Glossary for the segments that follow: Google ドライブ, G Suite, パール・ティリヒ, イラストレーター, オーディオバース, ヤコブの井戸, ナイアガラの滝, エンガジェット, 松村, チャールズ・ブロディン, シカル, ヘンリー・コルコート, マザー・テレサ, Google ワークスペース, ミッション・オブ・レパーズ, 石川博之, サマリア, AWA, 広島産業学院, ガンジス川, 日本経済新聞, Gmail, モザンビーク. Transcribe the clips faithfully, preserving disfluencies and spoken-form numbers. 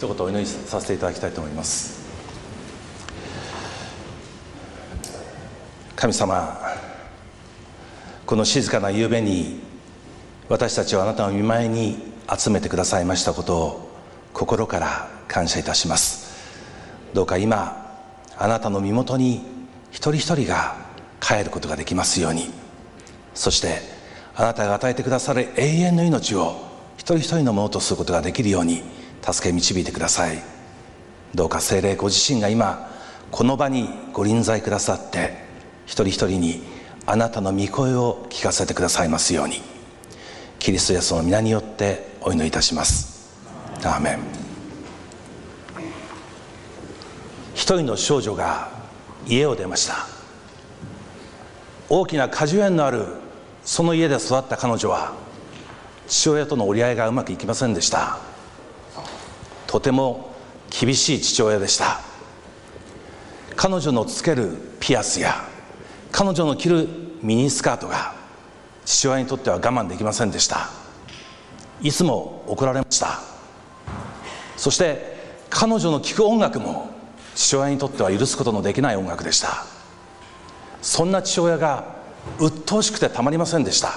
一言お祈りさせていただきたいと思います。神様、この静かな夕べに私たちをあなたの御前に集めてくださいましたことを心から感謝いたします。どうか今あなたの御元に一人一人が帰ることができますように、そしてあなたが与えてくださる永遠の命を一人一人のものとすることができるように助け導いてください。どうか聖霊ご自身が今この場にご臨在くださって、一人一人にあなたの御声を聞かせてくださいますように、キリストイエスの皆によってお祈りいたします。アーメン。一人の少女が家を出ました。大きな果樹園のあるその家で育った彼女は父親との折り合いがうまくいきませんでした。とても厳しい父親でした。彼女のつけるピアスや彼女の着るミニスカートが父親にとっては我慢できませんでした。いつも怒られました。そして彼女の聴く音楽も父親にとっては許すことのできない音楽でした。そんな父親が鬱陶しくてたまりませんでした。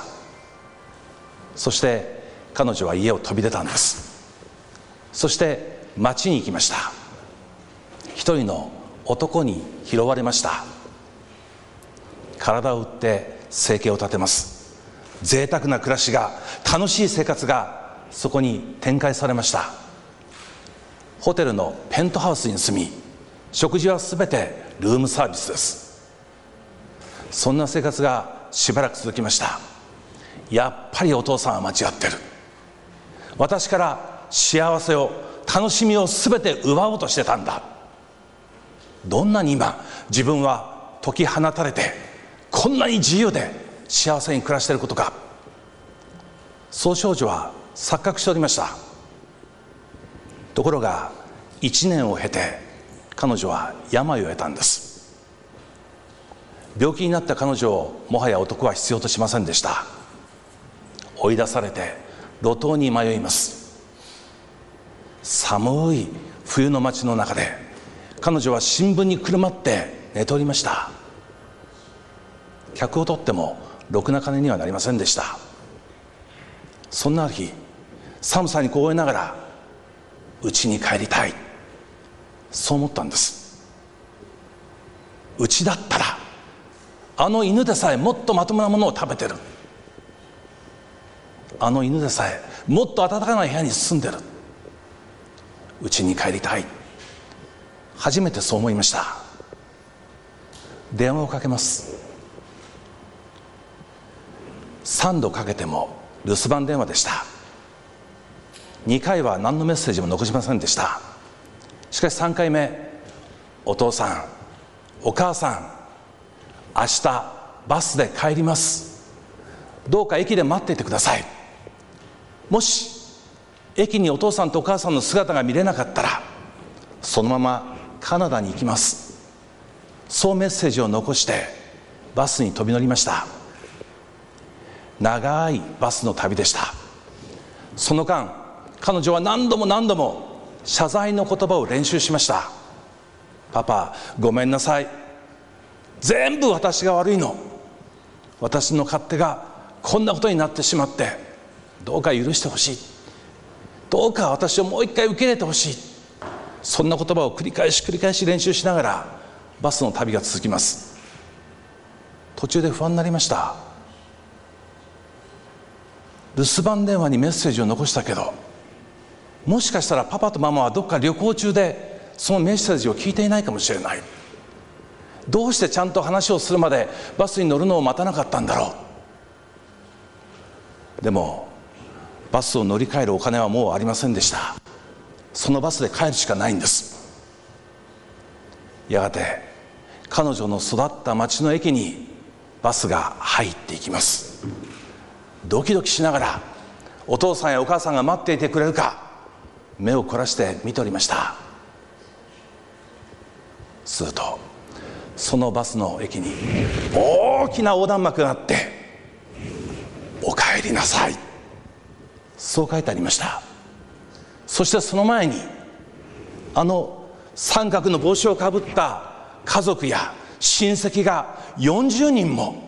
そして彼女は家を飛び出たんです。そして町に行きました。一人の男に拾われました。体を売って生計を立てます。贅沢な暮らしが、楽しい生活がそこに展開されました。ホテルのペントハウスに住み、食事はすべてルームサービスです。そんな生活がしばらく続きました。やっぱりお父さんは間違ってる、私から幸せを、楽しみを全て奪おうとしてたんだ。どんなに今自分は解き放たれてこんなに自由で幸せに暮らしていることか。そう少女は錯覚しておりました。ところがいちねんを経て彼女は病を得たんです。病気になった彼女をもはや男は必要としませんでした。追い出されて路頭に迷います。寒い冬の街の中で彼女は新聞にくるまって寝ておりました。客を取ってもろくな金にはなりませんでした。そんなある日、寒さに凍えながら家に帰りたい、そう思ったんです。家だったらあの犬でさえもっとまともなものを食べてる、あの犬でさえもっと暖かな部屋に住んでる、家に帰りたい。初めてそう思いました。電話をかけます。さんどかけても留守番電話でした。にかいは何のメッセージも残しませんでした。しかしさんかいめ、お父さん、お母さん、明日バスで帰ります、どうか駅で待っていてください、もし駅にお父さんとお母さんの姿が見れなかったらそのままカナダに行きます、そうメッセージを残してバスに飛び乗りました。長いバスの旅でした。その間彼女は何度も何度も謝罪の言葉を練習しました。パパ、ごめんなさい、全部私が悪いの、私の勝手がこんなことになってしまってどうか許してほしい、どうか私をもう一回受け入れてほしい、そんな言葉を繰り返し繰り返し練習しながらバスの旅が続きます。途中で不安になりました。留守番電話にメッセージを残したけど、もしかしたらパパとママはどっか旅行中でそのメッセージを聞いていないかもしれない、どうしてちゃんと話をするまでバスに乗るのを待たなかったんだろう。でもバスを乗り換えるお金はもうありませんでした。そのバスで帰るしかないんです。やがて彼女の育った町の駅にバスが入っていきます。ドキドキしながらお父さんやお母さんが待っていてくれるか目を凝らして見ておりました。するとそのバスの駅に大きな横断幕があって、おかえりなさい、そう書いてありました。そしてその前にあの三角の帽子をかぶった家族や親戚がよんじゅうにんも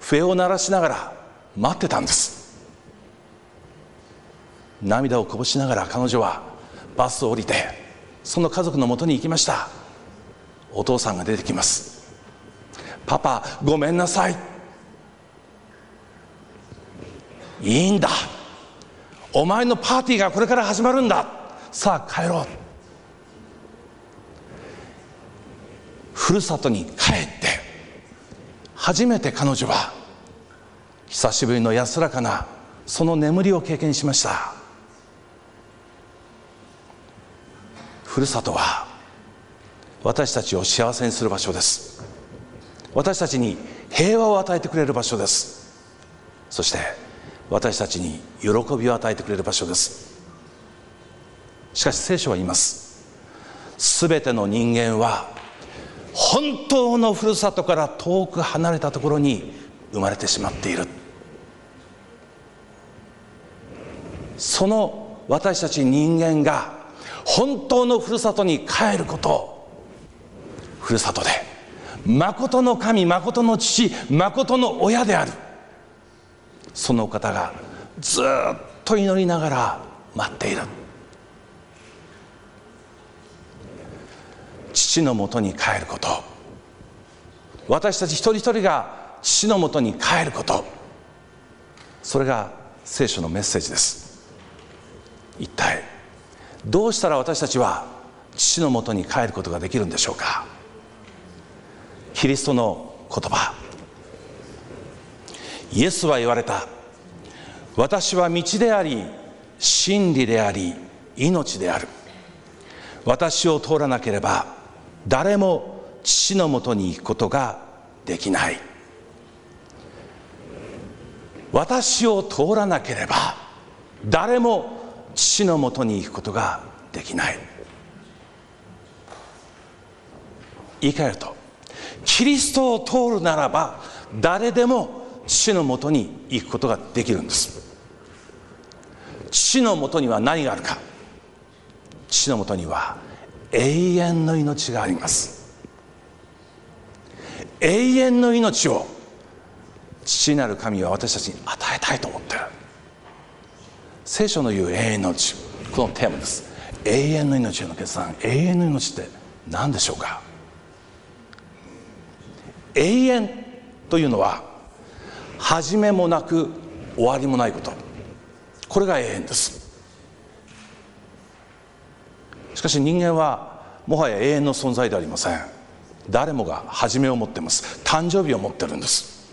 笛を鳴らしながら待ってたんです。涙をこぼしながら彼女はバスを降りてその家族のもとに行きました。お父さんが出てきます。パパごめんなさい。いいんだ、お前のパーティーがこれから始まるんだ、さあ帰ろう。ふるさとに帰って初めて彼女は久しぶりの安らかなその眠りを経験しました。ふるさとは私たちを幸せにする場所です。私たちに平和を与えてくれる場所です。そして私たちに喜びを与えてくれる場所です。しかし聖書は言います。すべての人間は本当のふるさとから遠く離れたところに生まれてしまっている。その私たち人間が本当のふるさとに帰ること、ふるさとで誠の神、誠の父、誠の親であるその方がずっと祈りながら待っている。父のもとに帰ること、私たち一人一人が父のもとに帰ること、それが聖書のメッセージです。一体どうしたら私たちは父のもとに帰ることができるんでしょうか。キリストの言葉、イエスは言われた。私は道であり真理であり命である。私を通らなければ誰も父のもとに行くことができない。私を通らなければ誰も父のもとに行くことができない。言い換えると、キリストを通るならば誰でも父のもとに行くことができるんです。父のもとには何があるか。父のもとには永遠の命があります。永遠の命を父なる神は私たちに与えたいと思っている。聖書の言う永遠の命、このテーマです。永遠の命の決断、永遠の命って何でしょうか。永遠というのは始めもなく終わりもないこと、これが永遠です。しかし人間はもはや永遠の存在ではありません。誰もが始めを持っています。誕生日を持っているんです。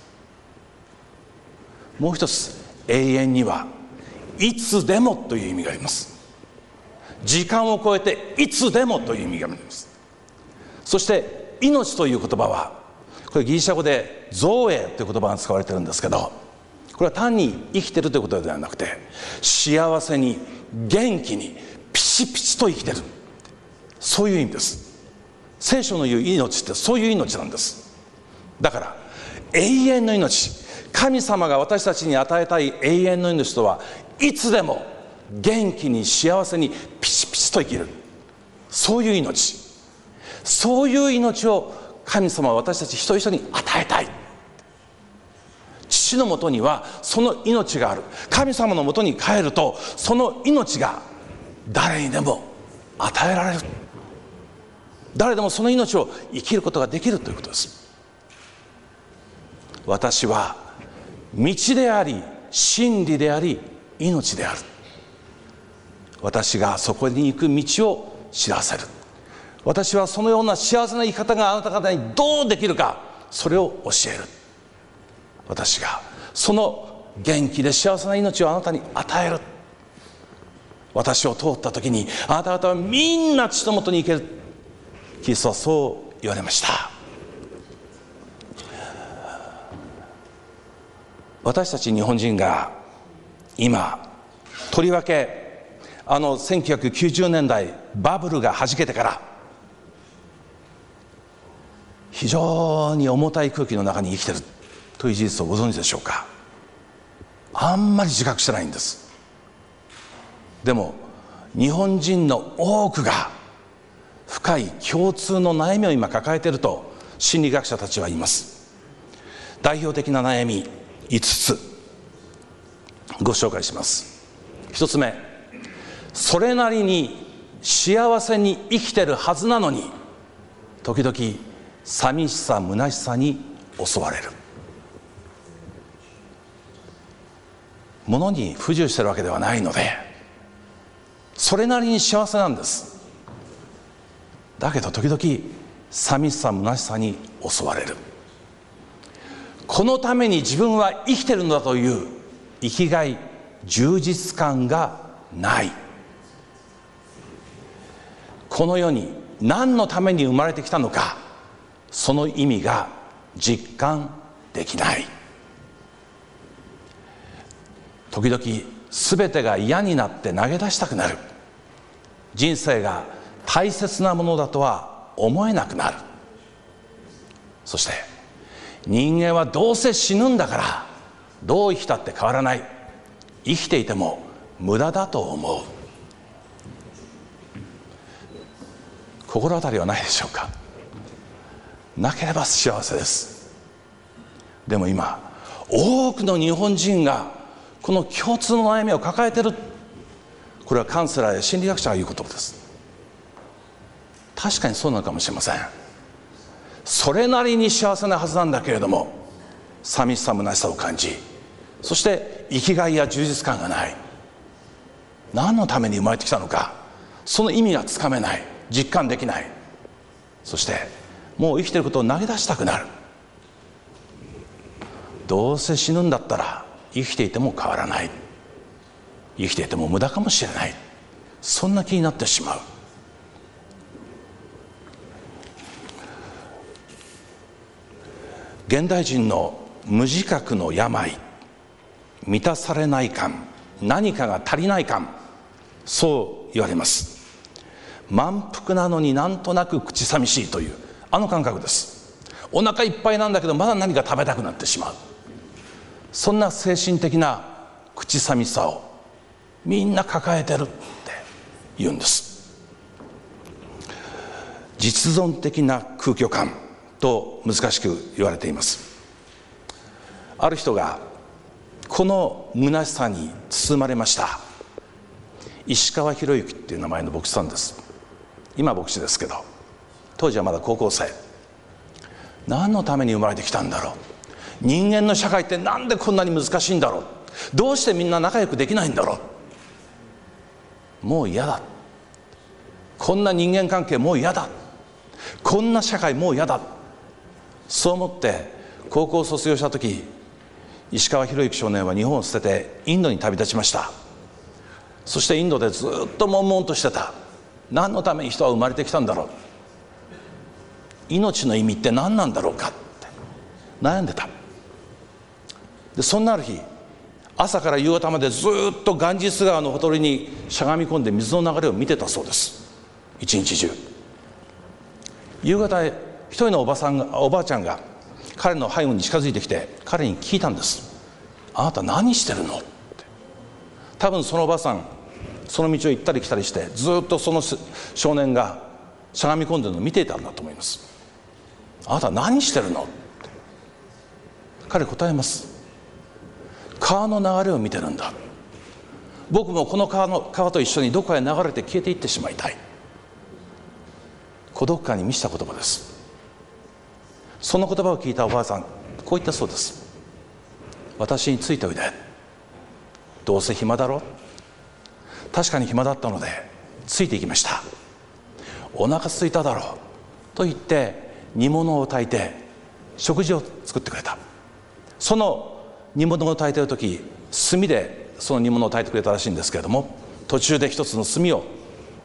もう一つ、永遠にはいつでもという意味があります。時間を超えていつでもという意味があります。そして命という言葉は、これギリシャ語で造営という言葉が使われているんですけど、これは単に生きているということではなくて、幸せに元気にピチピチと生きている、そういう意味です。聖書の言う命ってそういう命なんです。だから永遠の命、神様が私たちに与えたい永遠の命とは、いつでも元気に幸せにピチピチと生きる、そういう命、そういう命を神様は私たち一人一人に与えたい。父のもとにはその命がある。神様のもとに帰るとその命が誰にでも与えられる。誰でもその命を生きることができるということです。私は道であり真理であり命である。私がそこに行く道を知らせる。私はそのような幸せな生き方があなた方にどうできるか、それを教える。私がその元気で幸せな命をあなたに与える。私を通った時にあなた方はみんな父のもとに行ける。キリストはそう言われました。私たち日本人が今、とりわけあのせんきゅうひゃくきゅうじゅうねんだいバブルがはじけてから非常に重たい空気の中に生きているという事実をご存知でしょうか。あんまり自覚してないんです。でも日本人の多くが深い共通の悩みを今抱えていると心理学者たちは言います。代表的な悩みいつつご紹介します。ひとつめ、それなりに幸せに生きてるはずなのに時々寂しさ虚しさに襲われる。物に不自由してるわけではないのでそれなりに幸せなんです。だけど時々寂しさ虚しさに襲われる。このために自分は生きてるんだという生きがい充実感がない。この世に何のために生まれてきたのか、その意味が実感できない。時々全てが嫌になって投げ出したくなる。人生が大切なものだとは思えなくなる。そして人間はどうせ死ぬんだからどう生きたって変わらない、生きていても無駄だと思う。心当たりはないでしょうか。なければ幸せです。でも今多くの日本人がこの共通の悩みを抱えている。これはカウンセラーや心理学者が言うことです。確かにそうなのかもしれません。それなりに幸せなはずなんだけれども寂しさ虚しさを感じ、そして生きがいや充実感がない。何のために生まれてきたのか、その意味がつかめない、実感できない。そしてもう生きていることを投げ出したくなる。どうせ死ぬんだったら生きていても変わらない、生きていても無駄かもしれない、そんな気になってしまう。現代人の無自覚の病、満たされない感、何かが足りない感、そう言われます。満腹なのになんとなく口寂しいというあの感覚です。お腹いっぱいなんだけどまだ何か食べたくなってしまう。そんな精神的な口寂しさをみんな抱えてるって言うんです。実存的な空虚感と難しく言われています。ある人がこの虚しさに包まれました。石川博之っていう名前の牧師さんです。今牧師ですけど当時はまだ高校生。何のために生まれてきたんだろう、人間の社会ってなんでこんなに難しいんだろう、どうしてみんな仲良くできないんだろう、もう嫌だ、こんな人間関係もう嫌だ、こんな社会もう嫌だ。そう思って高校を卒業した時、石川博之少年は日本を捨ててインドに旅立ちました。そしてインドでずっと悶々としてた。何のために人は生まれてきたんだろう、命の意味って何なんだろうかって悩んでた。でそんなある日、朝から夕方までずっとガンジス川のほとりにしゃがみ込んで水の流れを見てたそうです。一日中。夕方へ一人のおばさんが、おばあちゃんが彼の背後に近づいてきて彼に聞いたんです。あなた何してるのって。多分そのおばあさんその道を行ったり来たりしてずっとその少年がしゃがみ込んでるのを見ていたんだと思います。あなた何してるのって。彼答えます。川の流れを見てるんだ、僕もこの川の、川と一緒にどこかへ流れて消えていってしまいたい。孤独感に満ちた言葉です。その言葉を聞いたおばあさんこう言ったそうです。私についておいで、どうせ暇だろ。確かに暇だったのでついていきました。お腹空いただろうと言って煮物を炊いて食事を作ってくれた。その煮物を炊いている時、炭でその煮物を炊いてくれたらしいんですけれども、途中で一つの炭を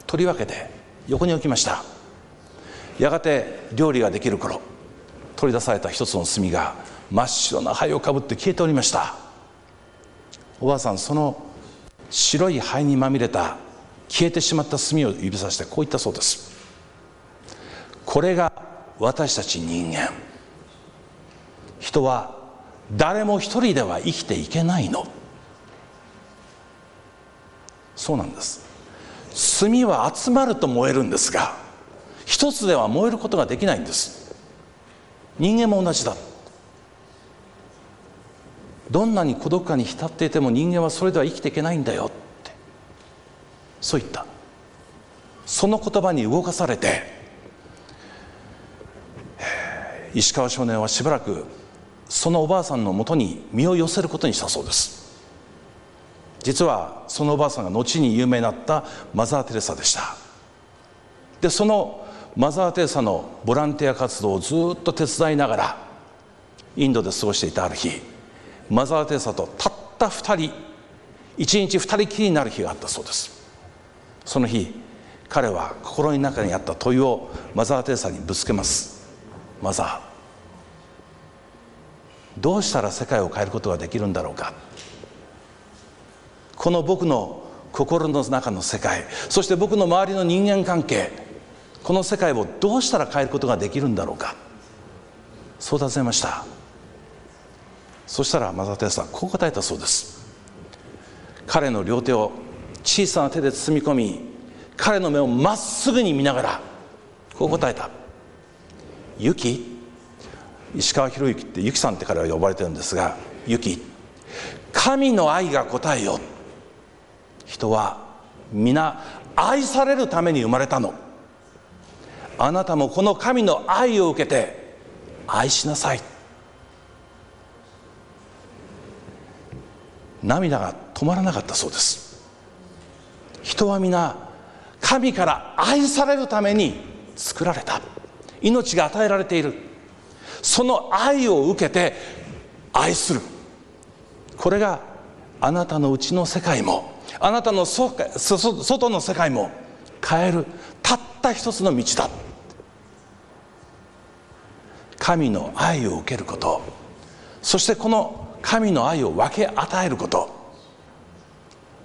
取り分けて横に置きました。やがて料理ができる頃、取り出された一つの炭が真っ白な灰をかぶって消えておりました。おばあさんその白い灰にまみれた消えてしまった炭を指さしてこう言ったそうです。これが私たち人間、人は誰も一人では生きていけないの。そうなんです。炭は集まると燃えるんですが、一つでは燃えることができないんです。人間も同じだ。どんなに孤独感に浸っていても人間はそれでは生きていけないんだよって、そう言った。その言葉に動かされて石川少年はしばらくそのおばあさんのもとに身を寄せることにしたそうです。実はそのおばあさんが後に有名になったマザー・テレサでした。で、そのマザー・テレサのボランティア活動をずっと手伝いながらインドで過ごしていたある日、マザー・テレサとたったふたり、いちにちふたりきりになる日があったそうです。その日、彼は心の中にあった問いをマザー・テレサにぶつけます。マザー、どうしたら世界を変えることができるんだろうか。この僕の心の中の世界、そして僕の周りの人間関係、この世界をどうしたら変えることができるんだろうか、そう尋ねました。そしたらマザー・テレサはこう答えたそうです。彼の両手を小さな手で包み込み、彼の目をまっすぐに見ながらこう答えた。ユキ、石川博之ってユキさんって彼は呼ばれてるんですが、ユキ、神の愛が答えよ。人は皆愛されるために生まれたの。あなたもこの神の愛を受けて愛しなさい。涙が止まらなかったそうです。人は皆神から愛されるために作られた。命が与えられている。その愛を受けて愛する。これがあなたのうちの世界もあなたの外の世界も変えるたった一つの道だ。神の愛を受けること、そしてこの神の愛を分け与えること、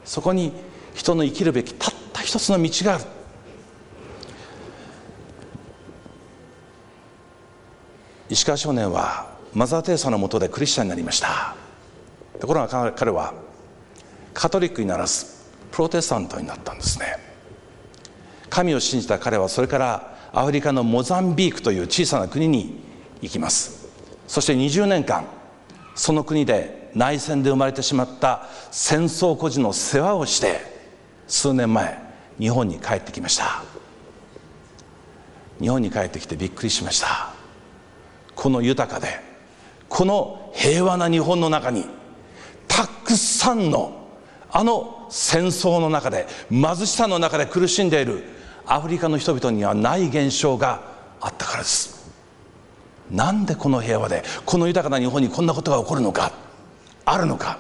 そこに人の生きるべきたった一つの道がある。石川少年はマザー・テレサの下でクリスチャンになりました。ところが彼はカトリックにならずプロテスタントになったんですね。神を信じた彼はそれからアフリカのモザンビークという小さな国に行きます。そしてにじゅうねんかんその国で内戦で生まれてしまった戦争孤児の世話をして数年前日本に帰ってきました。日本に帰ってきてびっくりしました。この豊かでこの平和な日本の中にたくさんのあの戦争の中で貧しさの中で苦しんでいるアフリカの人々にはない現象があったからです。なんでこの平和でこの豊かな日本にこんなことが起こるのか、あるのか、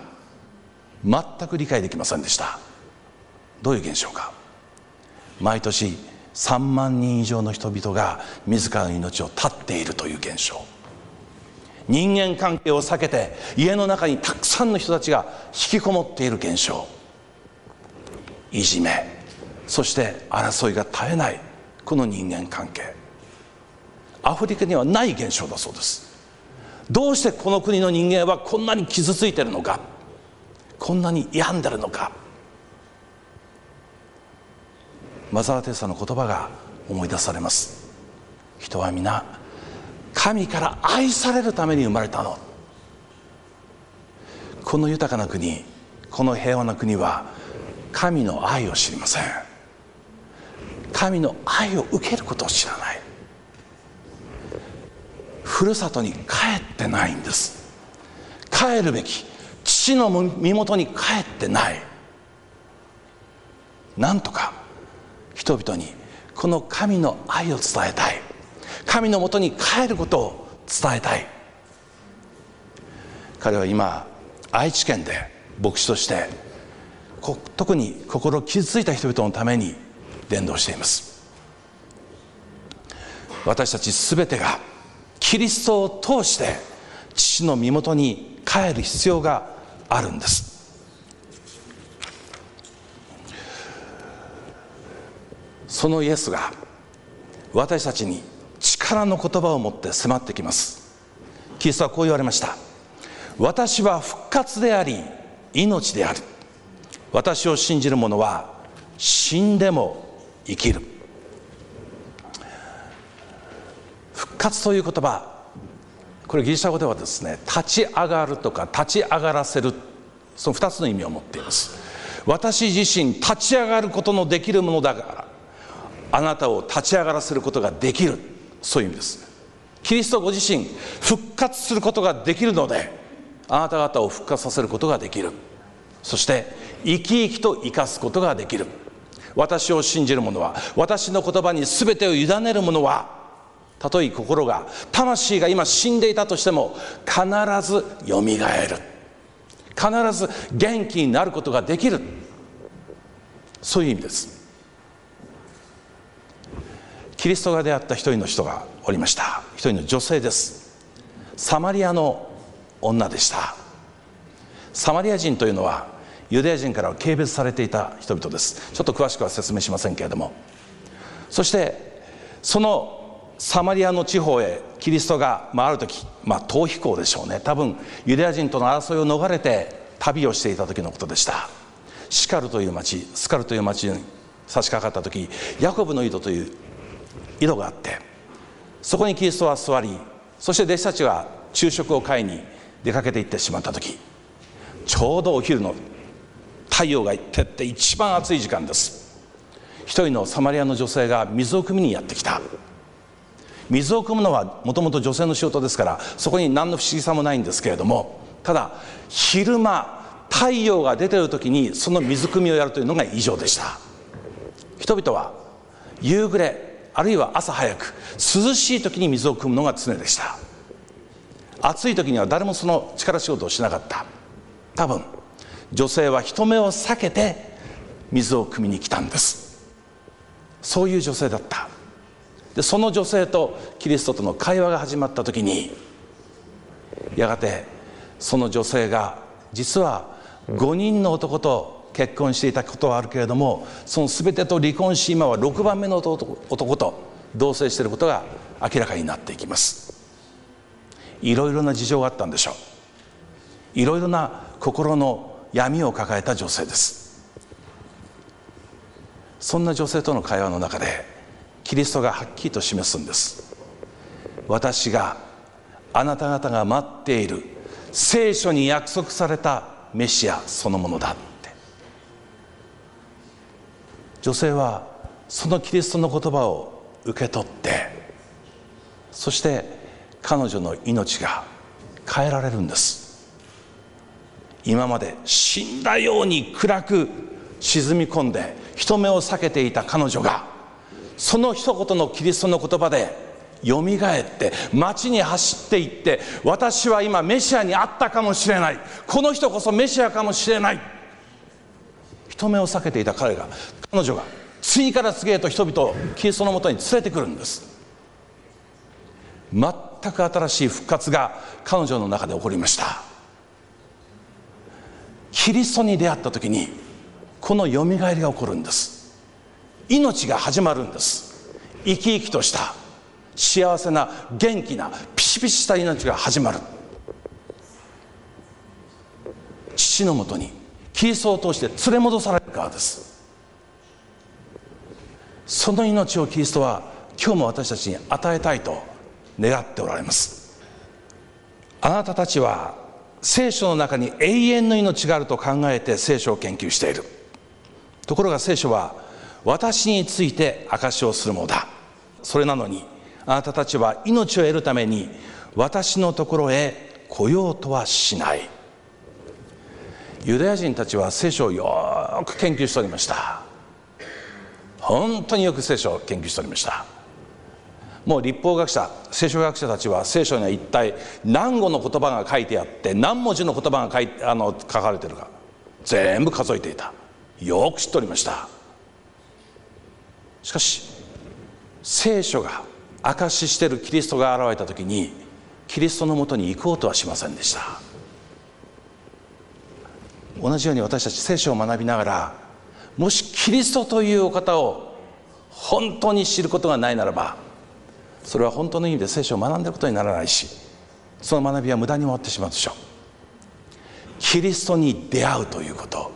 全く理解できませんでした。どういう現象か。毎年さんまんにん以上の人々が自らの命を絶っているという現象。人間関係を避けて家の中にたくさんの人たちが引きこもっている現象。いじめ、そして争いが絶えないこの人間関係、アフリカにはない現象だそうです。どうしてこの国の人間はこんなに傷ついているのか、こんなに病んでるのか。マザー・テレサの言葉が思い出されます。人は皆神から愛されるために生まれたの。この豊かな国、この平和な国は神の愛を知りません。神の愛を受けることを知らない。ふるさとに帰ってないんです。帰るべき父の身元に帰ってない。なんとか人々にこの神の愛を伝えたい。神のもとに帰ることを伝えたい。彼は今愛知県で牧師としてこ特に心を傷ついた人々のために伝道しています。私たちすべてがキリストを通して父の身元に帰る必要があるんです。そのイエスが私たちに力の言葉を持って迫ってきます。キリストはこう言われました。私は復活であり命である。私を信じる者は死んでも生きる。活という言葉、これギリシャ語ではですね、立ち上がるとか立ち上がらせる、そのふたつの意味を持っています。私自身立ち上がることのできるものだから、あなたを立ち上がらせることができる、そういう意味です。キリストご自身復活することができるので、あなた方を復活させることができる、そして生き生きと生かすことができる。私を信じる者は、私の言葉に全てを委ねる者は、たとえ心が、魂が今死んでいたとしても必ずよみがえる、必ず元気になることができる、そういう意味です。キリストが出会った一人の人がおりました。一人の女性です。サマリアの女でした。サマリア人というのはユダヤ人からは軽蔑されていた人々です。ちょっと詳しくは説明しませんけれども、そしてそのサマリアの地方へキリストが、まあ、ある時、まあ、逃避行でしょうね、多分ユダヤ人との争いを逃れて旅をしていた時のことでした。シカルという町、スカルという町に差し掛かった時、ヤコブの井戸という井戸があって、そこにキリストは座り、そして弟子たちは昼食を買いに出かけていってしまった時、ちょうどお昼の太陽が照って一番暑い時間です。一人のサマリアの女性が水を汲みにやってきた。水を汲むのはもともと女性の仕事ですから、そこに何の不思議さもないんですけれども、ただ昼間太陽が出ている時にその水汲みをやるというのが異常でした。人々は夕暮れあるいは朝早く、涼しい時に水を汲むのが常でした。暑い時には誰もその力仕事をしなかった。多分女性は人目を避けて水を汲みに来たんです。そういう女性だった。でその女性とキリストとの会話が始まった時に、やがてその女性が実はごにんの男と結婚していたことはあるけれども、その全てと離婚し、今はろくばんめの男と同棲していることが明らかになっていきます。いろいろな事情があったんでしょう。いろいろな心の闇を抱えた女性です。そんな女性との会話の中でキリストがはっきりと示すんです。私があなた方が待っている聖書に約束されたメシアそのものだって。女性はそのキリストの言葉を受け取って、そして彼女の命が変えられるんです。今まで死んだように暗く沈み込んで人目を避けていた彼女が、その一言のキリストの言葉でよみがえって街に走っていって、私は今メシアに会ったかもしれない、この人こそメシアかもしれない。人目を避けていた彼が彼女が次から次へと人々をキリストのもとに連れてくるんです。全く新しい復活が彼女の中で起こりました。キリストに出会った時にこのよみがえりが起こるんです。命が始まるんです。生き生きとした幸せな元気なピシピシした命が始まる。父のもとにキリストを通して連れ戻されるからです。その命をキリストは今日も私たちに与えたいと願っておられます。あなたたちは聖書の中に永遠の命があると考えて聖書を研究している。ところが聖書は私について証しをするものだ。それなのにあなたたちは命を得るために私のところへ来ようとはしない。ユダヤ人たちは聖書をよく研究しておりました。本当によく聖書を研究しておりました。もう立法学者、聖書学者たちは聖書には一体何語の言葉が書いてあって、何文字の言葉が 書, いあの書かれているか全部数えていた。よく知っておりました。しかし聖書が証ししているキリストが現れた時に、キリストのもとに行こうとはしませんでした。同じように私たち聖書を学びながら、もしキリストというお方を本当に知ることがないならば、それは本当の意味で聖書を学んでいることにならないし、その学びは無駄に終わってしまうでしょう。キリストに出会うということ、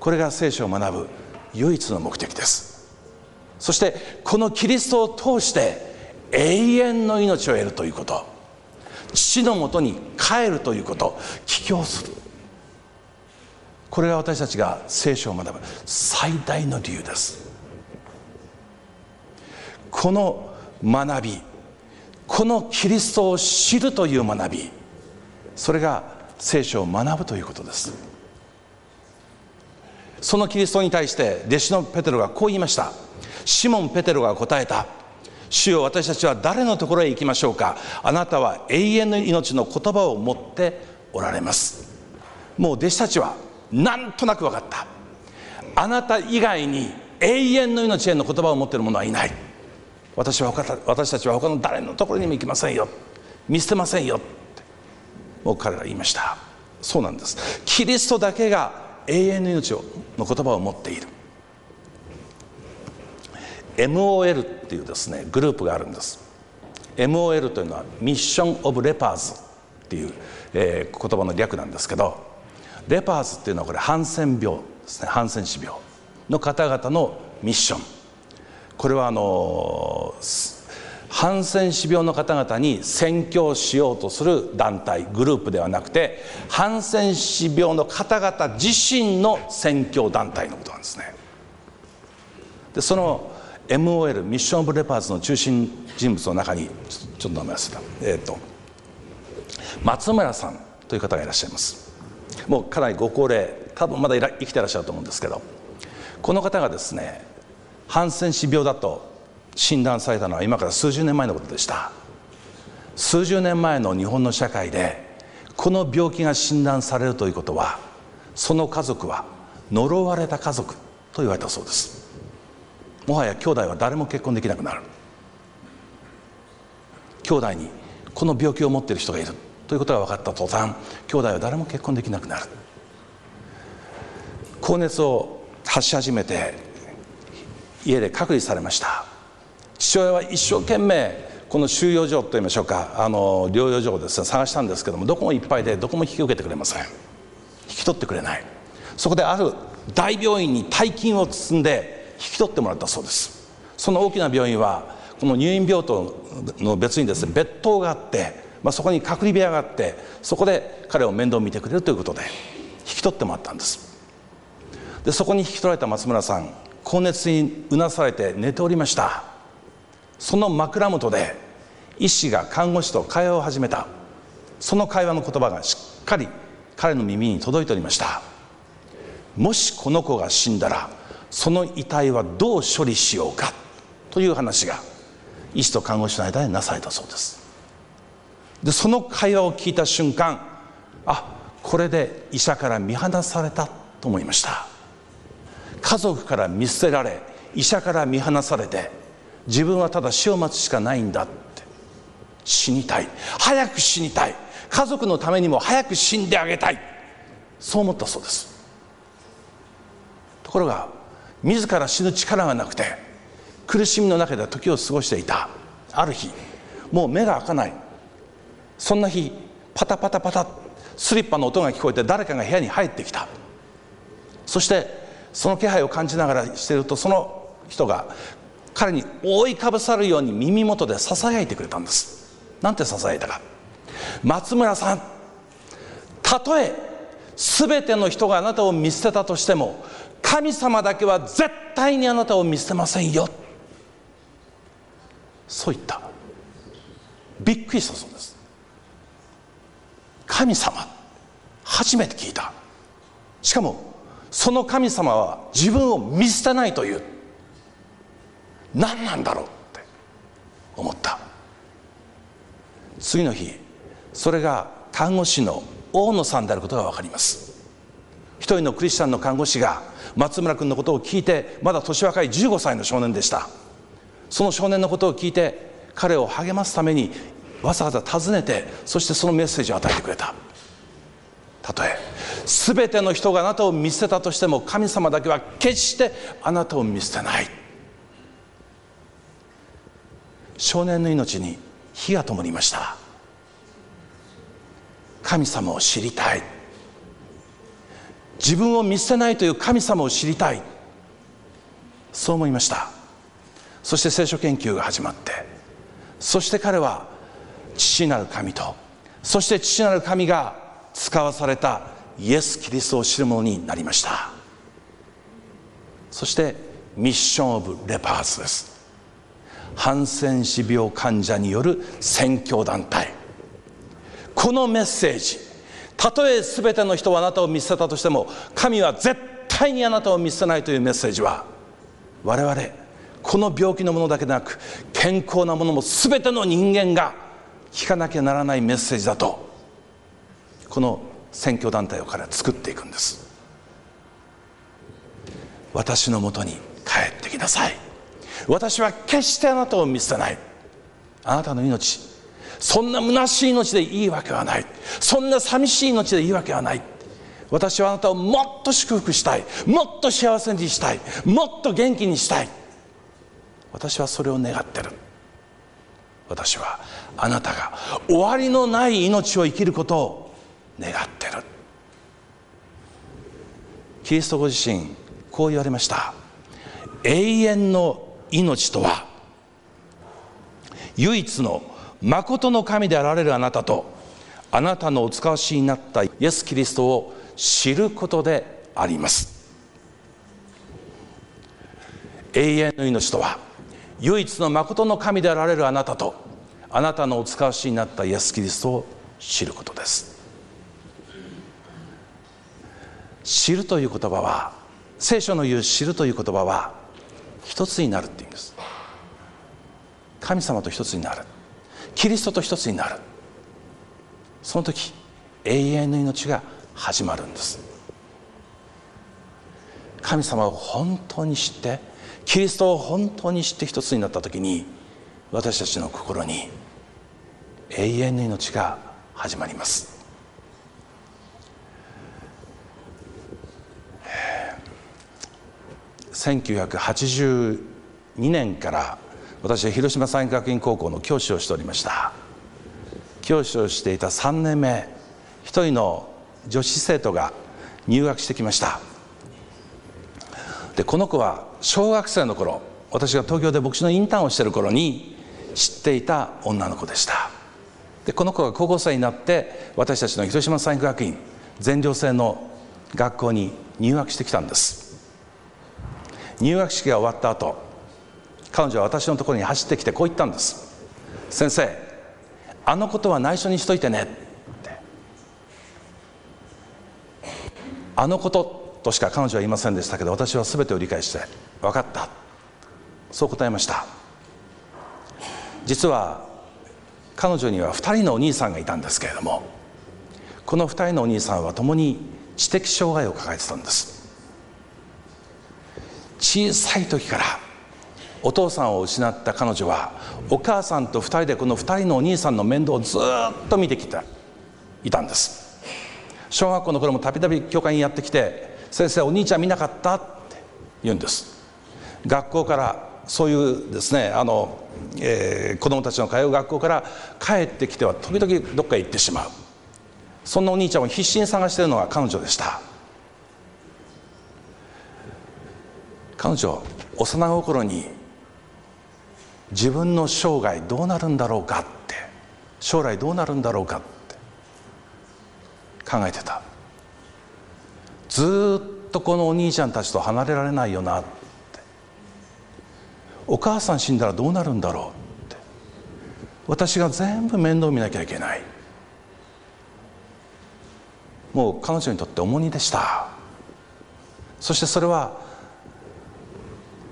これが聖書を学ぶ唯一の目的です。そしてこのキリストを通して永遠の命を得るということ、父のもとに帰るということ、帰郷する、これが私たちが聖書を学ぶ最大の理由です。この学び、このキリストを知るという学び、それが聖書を学ぶということです。そのキリストに対して弟子のペテロがこう言いました。シモン・ペテロが答えた。主よ、私たちは誰のところへ行きましょうか。あなたは永遠の命の言葉を持っておられます。もう弟子たちはなんとなく分かった。あなた以外に永遠の命への言葉を持っている者はいない。私は他、私たちは他の誰のところにも行きませんよ、見捨てませんよってもう彼ら言いました。そうなんです。キリストだけが永遠の命の言葉を持っている。 エムオーエル っていうですねグループがあるんです。 エムオーエル というのはミッション・オブ・レパーズっていう、えー、言葉の略なんですけど、レパーズっていうのはこれハンセン病ですね。ハンセン氏病の方々のミッション、これはあのハンセン氏病の方々に宣教しようとする団体グループではなくて、ハンセン氏病の方々自身の宣教団体のことなんですね。でその エムオーエル ミッション・オブ・レパーズの中心人物の中にちょっと名前忘れた、えー、と松村さんという方がいらっしゃいます。もうかなりご高齢、多分まだ生きてらっしゃると思うんですけど、この方がですねハンセン氏病だと診断されたのは今から数十年前のことでした。数十年前の日本の社会でこの病気が診断されるということは、その家族は呪われた家族と言われたそうです。もはや兄弟は誰も結婚できなくなる、兄弟にこの病気を持っている人がいるということが分かった途端、兄弟は誰も結婚できなくなる。高熱を発し始めて家で隔離されました。父親は一生懸命この収容所といいましょうか、あの療養所をですね探したんですけども、どこもいっぱいでどこも引き受けてくれません。引き取ってくれない。そこである大病院に大金を包んで引き取ってもらったそうです。その大きな病院はこの入院病棟の別にですね別棟があって、まあ、そこに隔離部屋があって、そこで彼を面倒を見てくれるということで引き取ってもらったんです。でそこに引き取られた松村さん、高熱にうなされて寝ておりました。その枕元で医師が看護師と会話を始めた。その会話の言葉がしっかり彼の耳に届いておりました。もしこの子が死んだらその遺体はどう処理しようかという話が医師と看護師の間でなされたそうです。でその会話を聞いた瞬間、あ、これで医者から見放されたと思いました。家族から見捨てられ、医者から見放されて、自分はただ死を待つしかないんだって、死にたい、早く死にたい、家族のためにも早く死んであげたい、そう思ったそうです。ところが自ら死ぬ力がなくて苦しみの中で時を過ごしていたある日、もう目が開かない、そんな日、パタパタパタスリッパの音が聞こえて誰かが部屋に入ってきた。そしてその気配を感じながらしていると、その人が彼に覆いかぶさるように耳元で囁いてくれたんです。なんて囁いたか。松村さん、たとえ全ての人があなたを見捨てたとしても、神様だけは絶対にあなたを見捨てませんよ、そう言った。びっくりしたそうです。神様、初めて聞いた。しかもその神様は自分を見捨てないという、何なんだろうって思った。次の日、それが看護師の大野さんであることが分かります。一人のクリスチャンの看護師が松村君のことを聞いて、まだ年若いじゅうごさいの少年でした。その少年のことを聞いて彼を励ますためにわざわざ訪ねて、そしてそのメッセージを与えてくれた。たとえ全ての人があなたを見捨てたとしても、神様だけは決してあなたを見捨てない。少年の命に火が灯りました。神様を知りたい、自分を見捨てないという神様を知りたい、そう思いました。そして聖書研究が始まって、そして彼は父なる神と、そして父なる神が使わされたイエス・キリストを知る者になりました。そしてミッション・オブ・レパーズです。ハンセン氏病患者による宣教団体、このメッセージ、たとえ全ての人はあなたを見捨てたとしても神は絶対にあなたを見捨てないというメッセージは、我々この病気のものだけでなく健康なものも全ての人間が聞かなきゃならないメッセージだと、この宣教団体を彼は作っていくんです。私のもとに帰ってきなさい、私は決してあなたを見捨てない、あなたの命、そんな虚しい命でいいわけはない、そんな寂しい命でいいわけはない、私はあなたをもっと祝福したい、もっと幸せにしたい、もっと元気にしたい、私はそれを願ってる、私はあなたが終わりのない命を生きることを願ってる。キリストご自身こう言われました。永遠の命とは唯一の真の神であられるあなたと、あなたのお使わしになったイエス・キリストを知ることであります。永遠の命とは唯一の真の神であられるあなたと、あなたのお使わしになったイエス・キリストを知ることです。知るという言葉は、聖書の言う知るという言葉は一つになるって言うんです。神様と一つになる、キリストと一つになる、その時永遠の命が始まるんです。神様を本当に知って、キリストを本当に知って一つになった時に、私たちの心に永遠の命が始まります。せんきゅうひゃくはちじゅうにねんから私は広島産業学院高校の教師をしておりました。教師をしていたさんねんめ、一人の女子生徒が入学してきました。で、この子は小学生の頃、私が東京で牧師のインターンをしている頃に知っていた女の子でした。で、この子が高校生になって私たちの広島産業学院全寮制の学校に入学してきたんです。入学式が終わった後、彼女は私のところに走ってきてこう言ったんです。先生、あのことは内緒にしといてねって。あのこととしか彼女は言いませんでしたけど、私は全てを理解して、分かった、そう答えました。実は彼女にはふたりのお兄さんがいたんですけれども、このふたりのお兄さんは共に知的障害を抱えてたんです。小さい時からお父さんを失った彼女は、お母さんとふたりでこのふたりのお兄さんの面倒をずっと見てきていたんです。小学校の頃もたびたび教会にやってきて、先生、お兄ちゃん見なかったって言うんです。学校から、そういうですね、あの、えー、子供たちの通う学校から帰ってきては時々どっかへ行ってしまう、そんなお兄ちゃんを必死に探しているのが彼女でした。彼女、幼心に自分の生涯どうなるんだろうかって、将来どうなるんだろうかって考えてた。ずっとこのお兄ちゃんたちと離れられないよなって、お母さん死んだらどうなるんだろうって、私が全部面倒見なきゃいけない、もう彼女にとって重荷でした。そしてそれは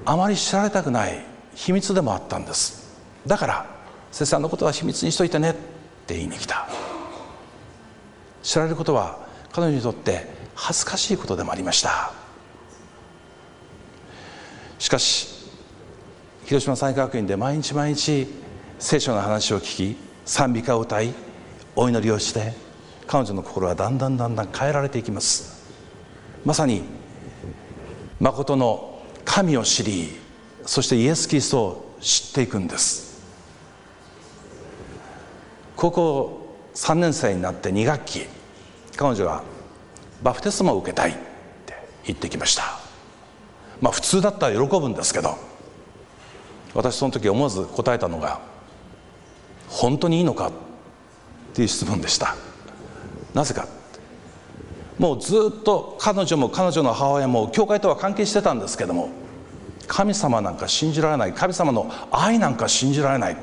あまり知られたくない秘密でもあったんです。だから先生、あのことは秘密にしといてねって言いに来た。知られることは彼女にとって恥ずかしいことでもありました。しかし広島産業学院で毎日毎日聖書の話を聞き、賛美歌を歌い、お祈りをして、彼女の心はだんだんだんだん変えられていきます。まさに真の神を知り、そしてイエス・キリストを知っていくんです。高校さんねん生になってに学期、彼女はバプテスマを受けたいって言ってきました。まあ普通だったら喜ぶんですけど、私その時思わず答えたのが、本当にいいのかっていう質問でした。なぜか、もうずっと彼女も彼女の母親も教会とは関係してたんですけども、神様なんか信じられない、神様の愛なんか信じられない、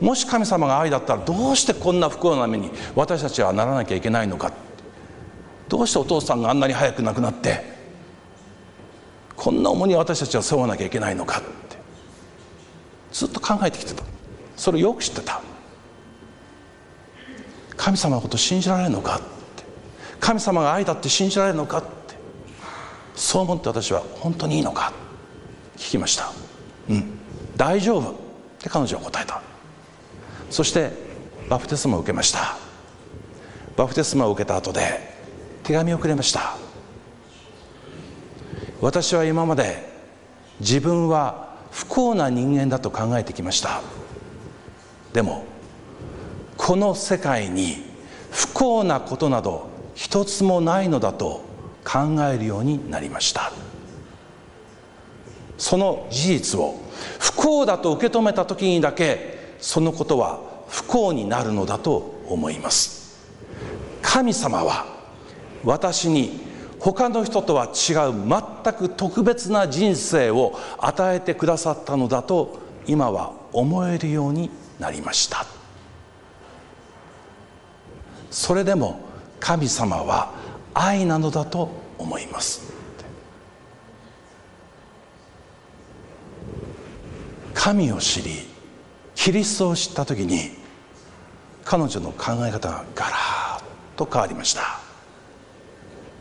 もし神様が愛だったらどうしてこんな不幸な目に私たちはならなきゃいけないのか、どうしてお父さんがあんなに早く亡くなってこんな重荷を私たちは背負わなきゃいけないのかってずっと考えてきてた。それをよく知ってた。神様のこと信じられるのかって、神様が愛だって信じられるのかって、そう思って私は本当にいいのか聞きました。うん、大丈夫って彼女は答えた。そしてバプテスマを受けました。バプテスマを受けた後で手紙をくれました。私は今まで自分は不幸な人間だと考えてきました。でもこの世界に不幸なことなど一つもないのだと考えるようになりました。その事実を不幸だと受け止めた時にだけ、そのことは不幸になるのだと思います。神様は私に他の人とは違う全く特別な人生を与えてくださったのだと今は思えるようになりました。それでも神様は愛なのだと思います。神を知りキリストを知った時に彼女の考え方がガラッと変わりました。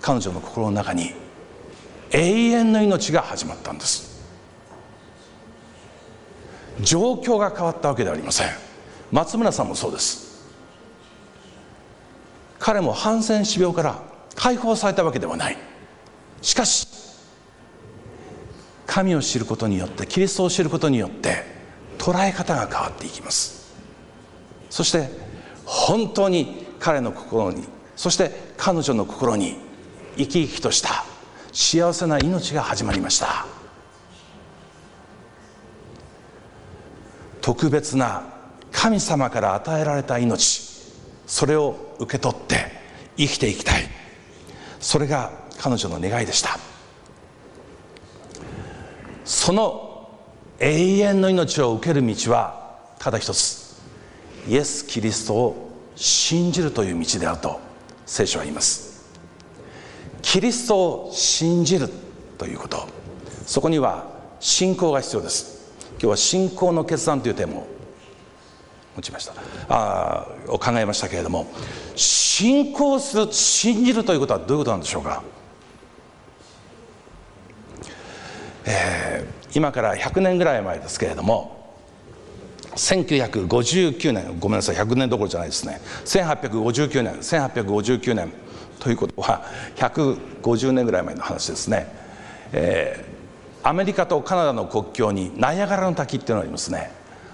彼女の心の中に永遠の命が始まったんです。状況が変わったわけではありません。松村さんもそうです。彼もハンセン氏病から解放されたわけではない。しかし神を知ることによって、キリストを知ることによって捉え方が変わっていきます。そして本当に彼の心に、そして彼女の心に生き生きとした幸せな命が始まりました。特別な神様から与えられた命、それを受け取って生きていきたい、それが彼女の願いでした。その永遠の命を受ける道はただ一つ、イエス・キリストを信じるという道であると聖書は言います。キリストを信じるということ、そこには信仰が必要です。今日は信仰の決断というテーマを持ちましたあを考えましたけれども、信仰する、信じるということはどういうことなんでしょうか。えー、今からひゃくねんぐらい前ですけれども、せんきゅうひゃくごじゅうきゅうねん、ごめんなさい、ひゃくねんどころじゃないですね、せんはっぴゃくごじゅうきゅうねん、せんはっぴゃくごじゅうきゅうねんということはひゃくごじゅうねんぐらい前の話ですね。えー、アメリカとカナダの国境にナイアガラの滝っていうのがありますね。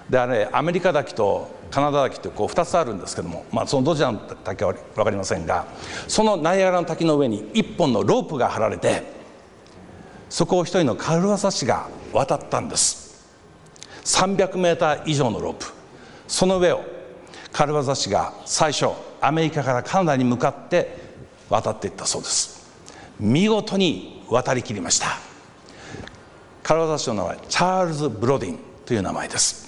で、あれアメリカ滝とカナダ滝ってこうふたつあるんですけども、まあ、そのどちらの滝は分かりませんが、そのナイアガラの滝の上にいっぽんのロープが張られて、そこを一人のカルワサ氏が渡ったんです。さんびゃくメーター以上のロープ、その上をカルワサ氏が最初アメリカからカナダに向かって渡っていったそうです。見事に渡りきりました。カルワサ氏の名前はチャールズ・ブロディンという名前です。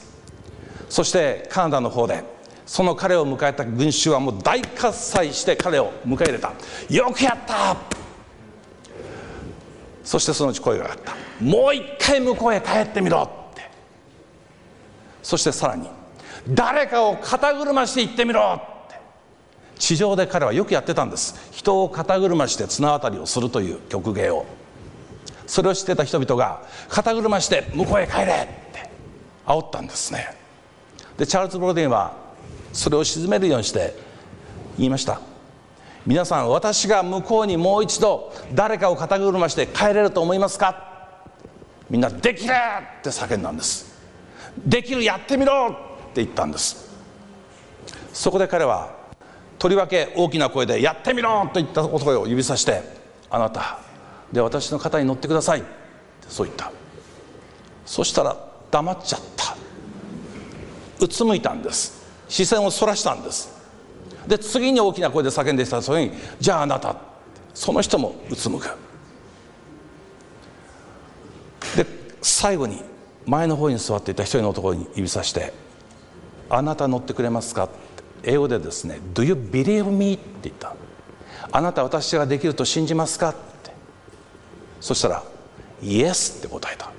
そしてカナダの方でその彼を迎えた群衆はもう大喝采して彼を迎え入れた。よくやった。そしてそのうち声が上がった。もう一回向こうへ帰ってみろって。そしてさらに誰かを肩車して行ってみろって。地上で彼はよくやってたんです。人を肩車して綱渡りをするという曲芸を、それを知ってた人々が肩車して向こうへ帰れって煽ったんですね。で、チャールズ・ブロディンはそれを鎮めるようにして言いました。皆さん、私が向こうにもう一度誰かを肩車して帰れると思いますか。みんなできるって叫んだんです。できる、やってみろって言ったんです。そこで彼はとりわけ大きな声でやってみろと言った男を指さして、あなたで私の肩に乗ってくださいってそう言った。そしたら黙っちゃった。うつむいたんです。視線をそらしたんです。で次に大きな声で叫んできた人に、じゃああなた、その人もうつむく。で最後に前の方に座っていた一人の男に指さして、あなた乗ってくれますかって、英語でですね、 Do you believe me? って言った。あなた私ができると信じますかって。そしたら Yes って答えた。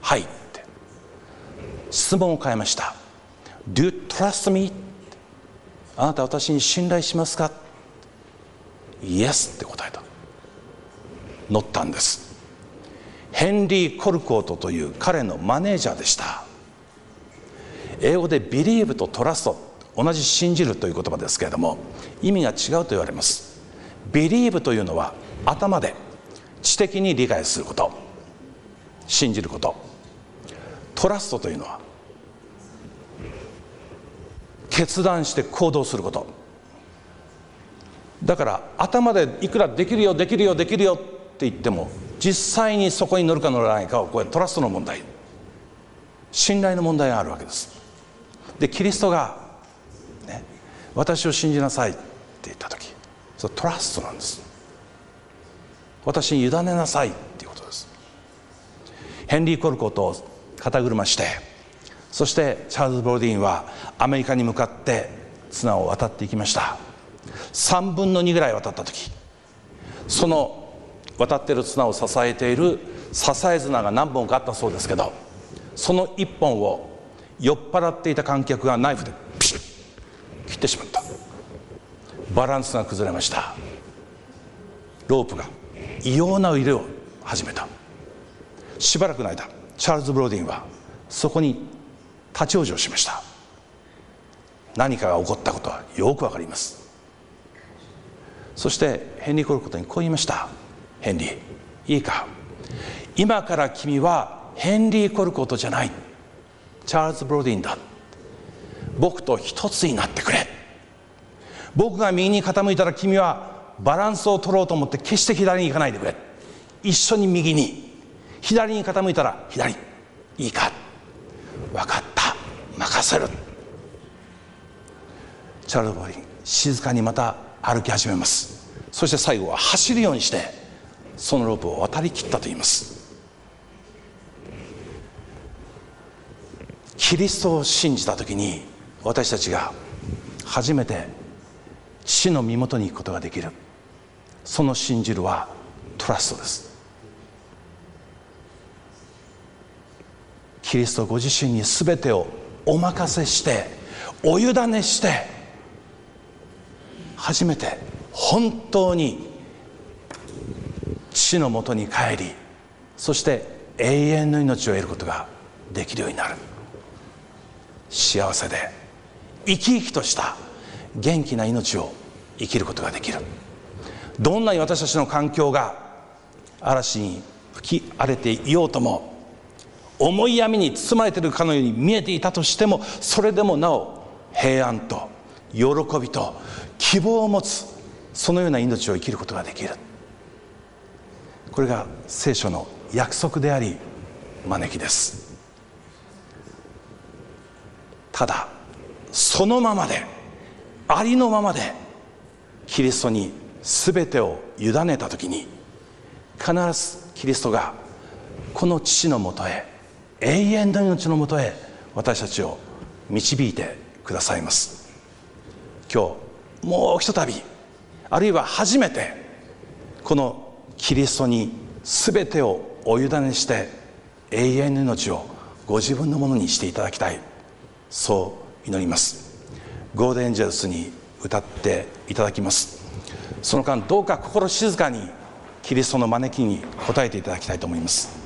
はいって。質問を変えました。 Do you trust me? あなた私に信頼しますか。 Yes って答えた。乗ったんです。ヘンリー・コルコートという彼のマネージャーでした。英語で Believe と Trust、 同じ信じるという言葉ですけれども、意味が違うと言われます。 Believe というのは頭で知的に理解すること、信じること。 Trust というのは決断して行動すること。だから頭でいくらできるよできるよできるよって言っても、実際にそこに乗るか乗らないかを、これトラストの問題、信頼の問題があるわけです。でキリストが、ね、私を信じなさいって言った時、それトラストなんです。私に委ねなさいっていうことです。ヘンリー・コルコと肩車して、そしてチャールズ・ボルディーンはアメリカに向かって綱を渡っていきました。さんぶんのにぐらい渡った時、その渡っている綱を支えている支え綱が何本かあったそうですけど、その一本を酔っ払っていた観客がナイフでピシッ切ってしまった。バランスが崩れました。ロープが異様な揺れを始めた。しばらくの間、チャールズ・ブローディンはそこに立ち往生しました。何かが起こったことはよくわかります。そしてヘンリー・コルコットにこう言いました。ヘンリー、いいか、今から君はヘンリー・コルコットじゃない、チャールズ・ブロディンだ。僕と一つになってくれ。僕が右に傾いたら君はバランスを取ろうと思って決して左に行かないでくれ。一緒に右に、左に傾いたら左。いいか、分かった、任せる。チャールズ・ブロディン、静かにまた歩き始めます。そして最後は走るようにしてそのロープを渡り切ったと言います。キリストを信じた時に、私たちが初めて父の身元に行くことができる。その信じるはトラストです。キリストご自身に全てをお任せしてお委ねして、初めて本当に父のもとに帰り、そして永遠の命を得ることができるようになる。幸せで生き生きとした元気な命を生きることができる。どんなに私たちの環境が嵐に吹き荒れていようとも、重い闇に包まれているかのように見えていたとしても、それでもなお平安と喜びと希望を持つ、そのような命を生きることができる。これが聖書の約束であり招きです。ただそのままで、ありのままでキリストに全てを委ねた時に、必ずキリストがこの父のもとへ、永遠の命のもとへ、私たちを導いてくださいます。今日もうひとたび、あるいは初めて、このキリストに全てをお委ねして永遠の命をご自分のものにしていただきたい、そう祈ります。ゴールデンエンジェルスに歌っていただきます。その間、どうか心静かにキリストの招きに応えていただきたいと思います。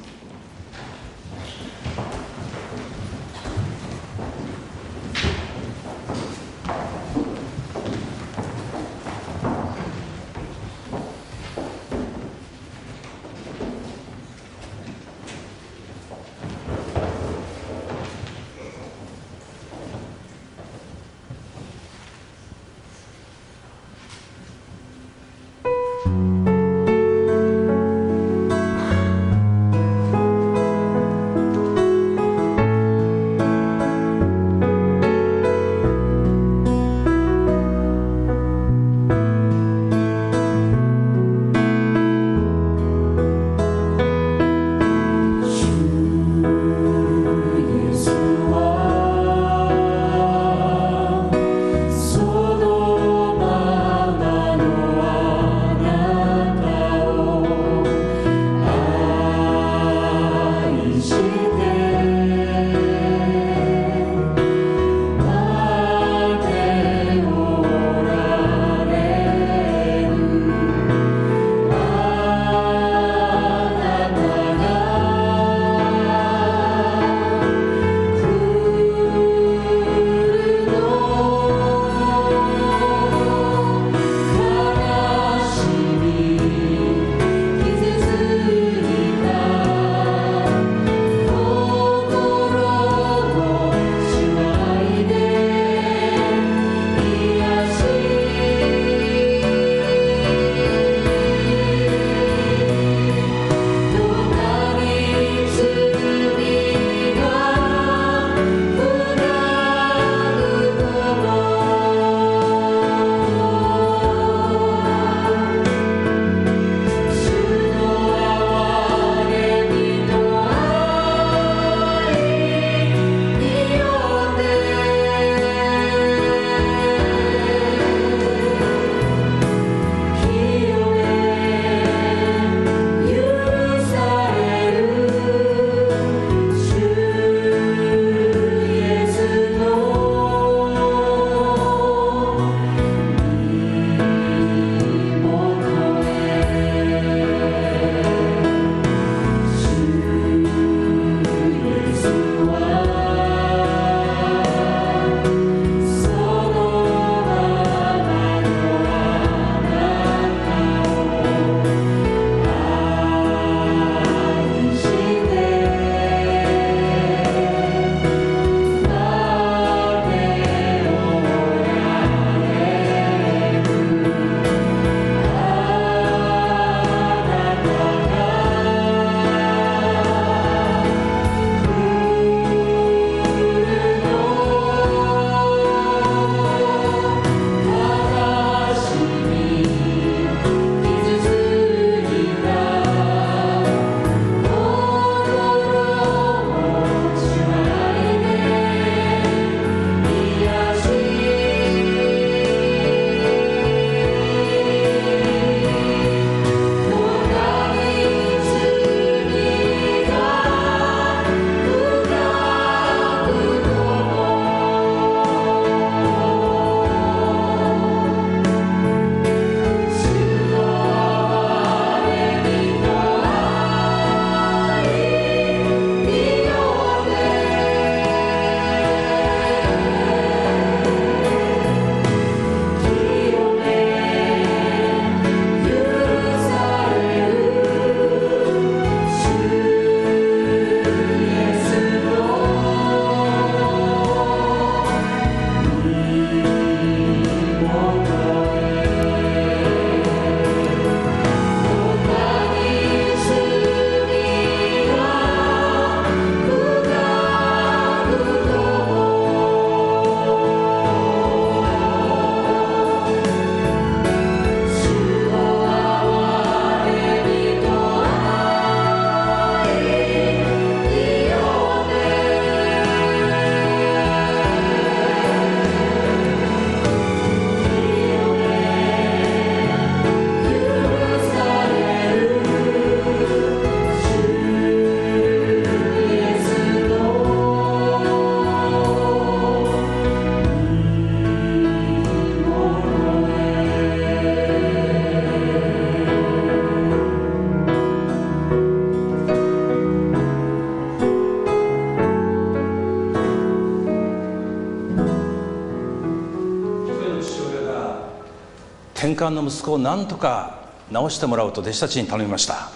年間の息子を何とか治してもらおうと弟子たちに頼みました。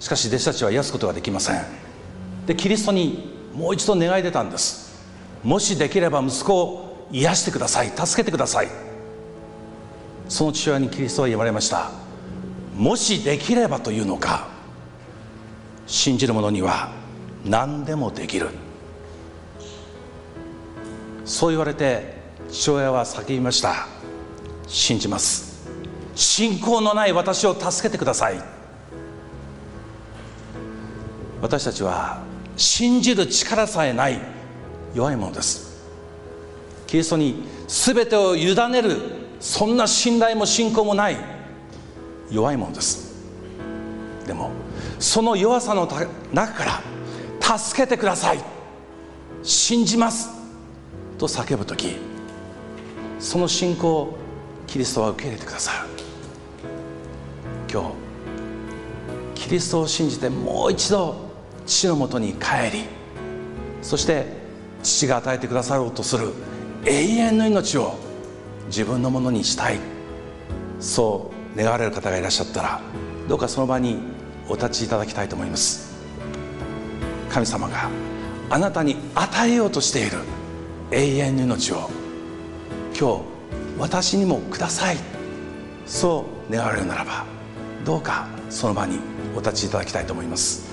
しかし弟子たちは癒すことができません。でキリストにもう一度願い出たんです。もしできれば息子を癒してください、助けてください。その父親にキリストは言われました。もしできればというのか、信じる者には何でもできる。そう言われて父親は叫びました。信じます。信仰のない私を助けてください。私たちは信じる力さえない弱いものです。キリストに全てを委ねる、そんな信頼も信仰もない弱いものです。でもその弱さの中から助けてください、信じますと叫ぶとき、その信仰をキリストは受け入れてくださる。今日キリストを信じてもう一度父のもとに帰り、そして父が与えてくださろうとする永遠の命を自分のものにしたい、そう願われる方がいらっしゃったら、どうかその場にお立ちいただきたいと思います。神様があなたに与えようとしている永遠の命を今日私にもください、そう願われるならば、どうかその場にお立ちいただきたいと思います。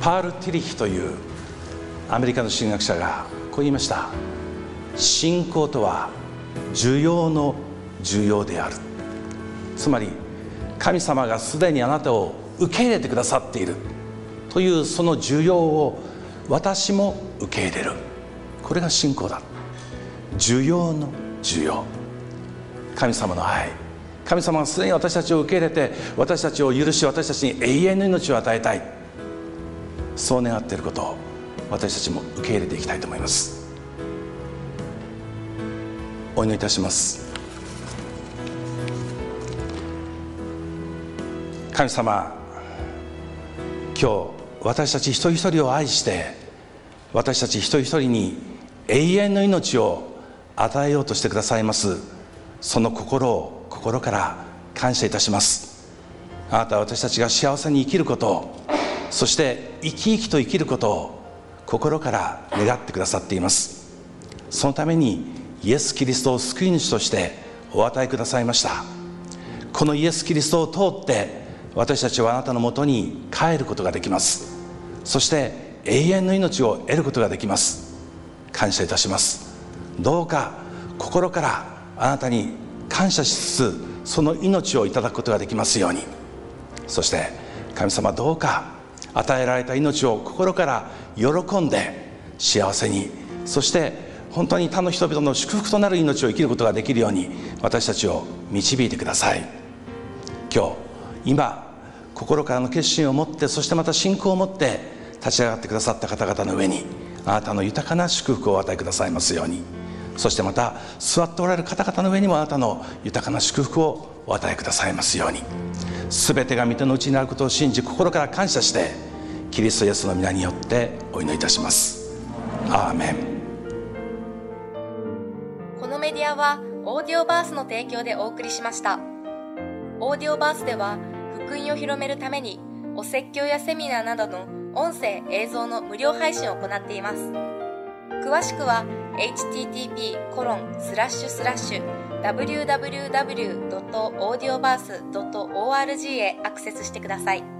パール・ティリヒというアメリカの神学者がこう言いました。信仰とは受容の受容である。つまり神様がすでにあなたを受け入れてくださっているというその受容を私も受け入れる。これが信仰だ。受容の受容。神様の愛、神様がすでに私たちを受け入れて、私たちを許し、私たちに永遠の命を与えたい、そう願っていることを私たちも受け入れていきたいと思います。お祈りいたします。神様、今日私たち一人一人を愛して、私たち一人一人に永遠の命を与えようとしてくださいます。その心を心から感謝いたします。あなたは私たちが幸せに生きることを、そして生き生きと生きることを心から願ってくださっています。そのためにイエス・キリストを救い主としてお与えくださいました。このイエス・キリストを通って私たちはあなたのもとに帰ることができます。そして永遠の命を得ることができます。感謝いたします。どうか心からあなたに感謝しつつ、その命をいただくことができますように。そして神様、どうか与えられた命を心から喜んで幸せに、そして本当に他の人々の祝福となる命を生きることができるように私たちを導いてください。今日今心からの決心を持って、そしてまた信仰を持って立ち上がってくださった方々の上にあなたの豊かな祝福を与えくださいますように。そしてまた座っておられる方々の上にもあなたの豊かな祝福をお与えくださいますように。すべてが御手のうちにあることを信じ、心から感謝してキリストイエスの皆によってお祈りいたします。アーメン。このメディアはオーディオバースの提供でお送りしました。オーディオバースでは福音を広めるためにお説教やセミナーなどの音声映像の無料配信を行っています。詳しくは エイチティーティーピー コロン スラッシュ スラッシュ ダブリュー ダブリュー ダブリュー ドット オーディオバース ドット オーアールジー へアクセスしてください。